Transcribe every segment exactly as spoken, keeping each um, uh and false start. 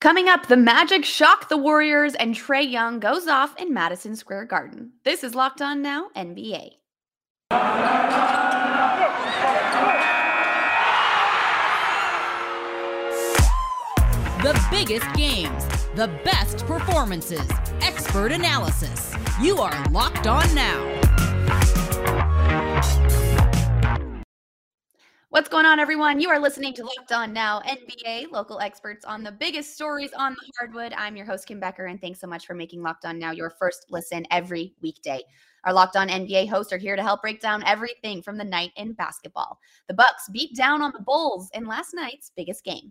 Coming up, the Magic shock the Warriors and Trae Young goes off in Madison Square Garden. This is Locked On Now N B A. The biggest games, the best performances, expert analysis. You are Locked On Now. What's going on, everyone? You are listening to Locked On Now N B A, local experts on the biggest stories on the hardwood. I'm your host, Kim Becker, and thanks so much for making Locked On Now your first listen every weekday. Our Locked On N B A hosts are here to help break down everything from the night in basketball. The Bucks beat down on the Bulls in last night's biggest game.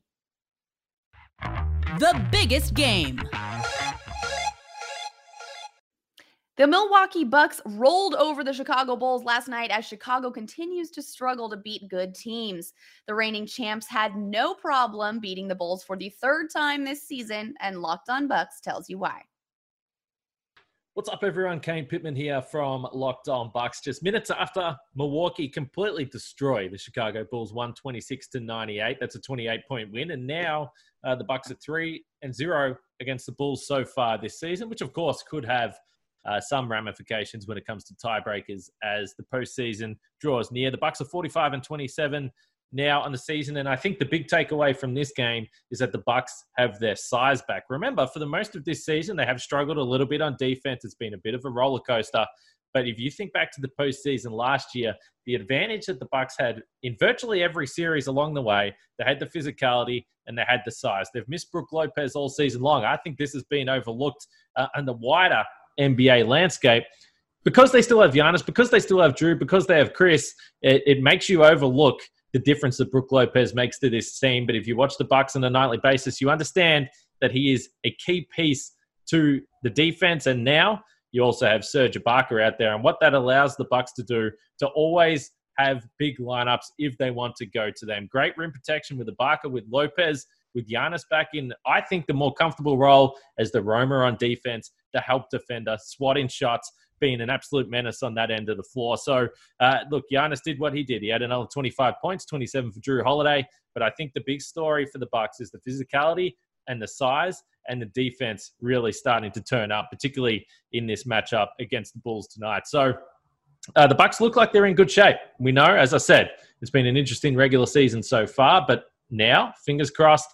The biggest game. The Milwaukee Bucks rolled over the Chicago Bulls last night as Chicago continues to struggle to beat good teams. The reigning champs had no problem beating the Bulls for the third time this season, and Locked On Bucks tells you why. What's up, everyone? Kane Pittman here from Locked On Bucks. Just minutes after Milwaukee completely destroyed the Chicago Bulls, one twenty-six to ninety-eight. That's a twenty-eight point win. And now uh, the Bucks are three and zero against the Bulls so far this season, which of course could have uh, some ramifications when it comes to tiebreakers as the postseason draws near. The Bucks are forty-five and twenty-seven now on the season, and I think the big takeaway from this game is that the Bucks have their size back. Remember, for the most of this season, they have struggled a little bit on defense. It's been a bit of a roller coaster. But if you think back to the postseason last year, the advantage that the Bucks had in virtually every series along the way, they had the physicality and they had the size. They've missed Brook Lopez all season long. I think this has been overlooked uh, in the wider N B A landscape. Because they still have Giannis, because they still have Drew, because they have Chris, it, it makes you overlook the difference that Brook Lopez makes to this team. But if you watch the Bucks on a nightly basis, you understand that he is a key piece to the defense. And now you also have Serge Ibaka out there. And what that allows the Bucks to do, to always have big lineups if they want to go to them. Great rim protection with Ibaka, with Lopez, with Giannis back in, I think, the more comfortable role as the roamer on defense, the help defender, swatting shots, being an absolute menace on that end of the floor. So, uh, look, Giannis did what he did. He had another twenty-five points, twenty-seven for Drew Holiday. But I think the big story for the Bucks is the physicality and the size and the defense really starting to turn up, particularly in this matchup against the Bulls tonight. So uh, the Bucks look like they're in good shape. We know, as I said, it's been an interesting regular season so far. But now, fingers crossed,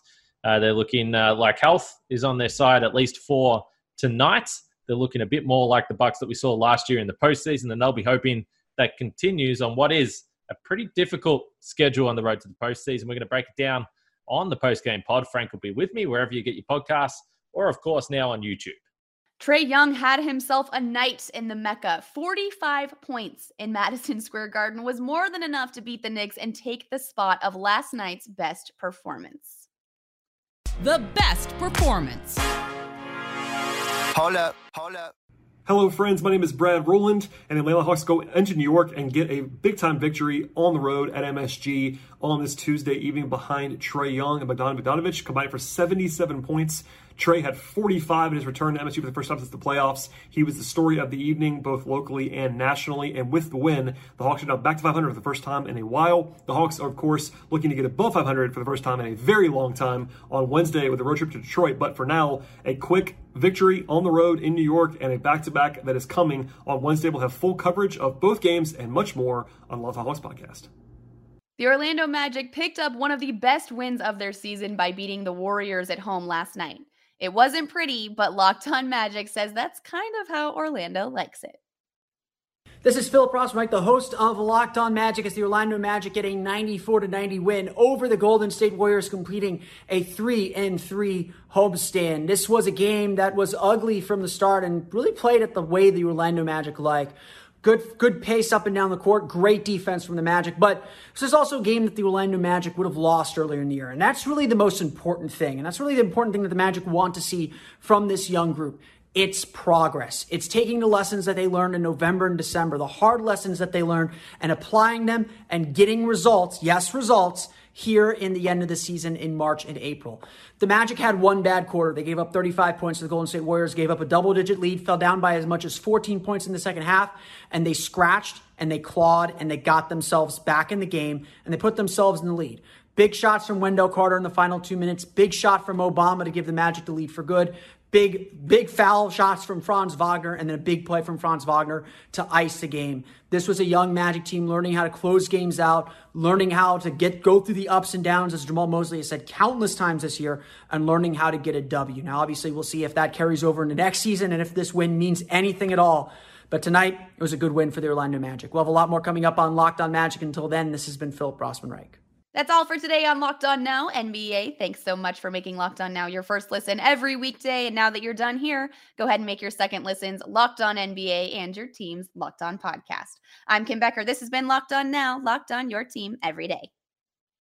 uh, they're looking uh, like health is on their side at least for tonight. They're looking a bit more like the Bucks that we saw last year in the postseason, and they'll be hoping that continues on what is a pretty difficult schedule on the road to the postseason. We're going to break it down on the postgame pod. Frank will be with me wherever you get your podcasts, or of course now on YouTube. Trae Young had himself a night in the Mecca. forty-five points in Madison Square Garden was more than enough to beat the Knicks and take the spot of last night's best performance. The best performance. Hold up, hold up. Hello, friends. My name is Brad Rowland, and Atlanta Hawks go into New York and get a big-time victory on the road at M S G on this Tuesday evening behind Trae Young and Bogdan Bogdanović, combined for seventy-seven points. Trae had forty-five in his return to M S G for the first time since the playoffs. He was the story of the evening, both locally and nationally. And with the win, the Hawks are now back to five hundred for the first time in a while. The Hawks are, of course, looking to get above five hundred for the first time in a very long time on Wednesday with a road trip to Detroit. But for now, a quick victory on the road in New York and a back-to-back that is coming on Wednesday. We'll have full coverage of both games and much more on Locked On Hawks podcast. The Orlando Magic picked up one of the best wins of their season by beating the Warriors at home last night. It wasn't pretty, but Locked On Magic says that's kind of how Orlando likes it. This is Philip Ross, the host of Locked On Magic, as the Orlando Magic get a ninety-four to ninety win over the Golden State Warriors, completing a three and three homestand. This was a game that was ugly from the start and really played it the way the Orlando Magic like. Good good pace up and down the court, great defense from the Magic, but this is also a game that the Orlando Magic would have lost earlier in the year, and that's really the most important thing, and that's really the important thing that the Magic want to see from this young group. It's progress. It's taking the lessons that they learned in November and December, the hard lessons that they learned, and applying them and getting results, yes, results, here in the end of the season in March and April. The Magic had one bad quarter. They gave up thirty-five points to the Golden State Warriors, gave up a double-digit lead, fell down by as much as fourteen points in the second half, and they scratched and they clawed and they got themselves back in the game and they put themselves in the lead. Big shots from Wendell Carter in the final two minutes. Big shot from Obama to give the Magic the lead for good. Big, big foul shots from Franz Wagner, and then a big play from Franz Wagner to ice the game. This was a young Magic team learning how to close games out, learning how to get go through the ups and downs, as Jamal Mosley has said countless times this year, and learning how to get a W. Now, obviously, we'll see if that carries over into next season and if this win means anything at all. But tonight, it was a good win for the Orlando Magic. We'll have a lot more coming up on Locked On Magic. Until then, this has been Philip Rossman-Reich. That's all for today on Locked On Now, N B A. Thanks so much for making Locked On Now your first listen every weekday. And now that you're done here, go ahead and make your second listens Locked On N B A and your team's Locked On podcast. I'm Kim Becker. This has been Locked On Now, Locked On your team every day.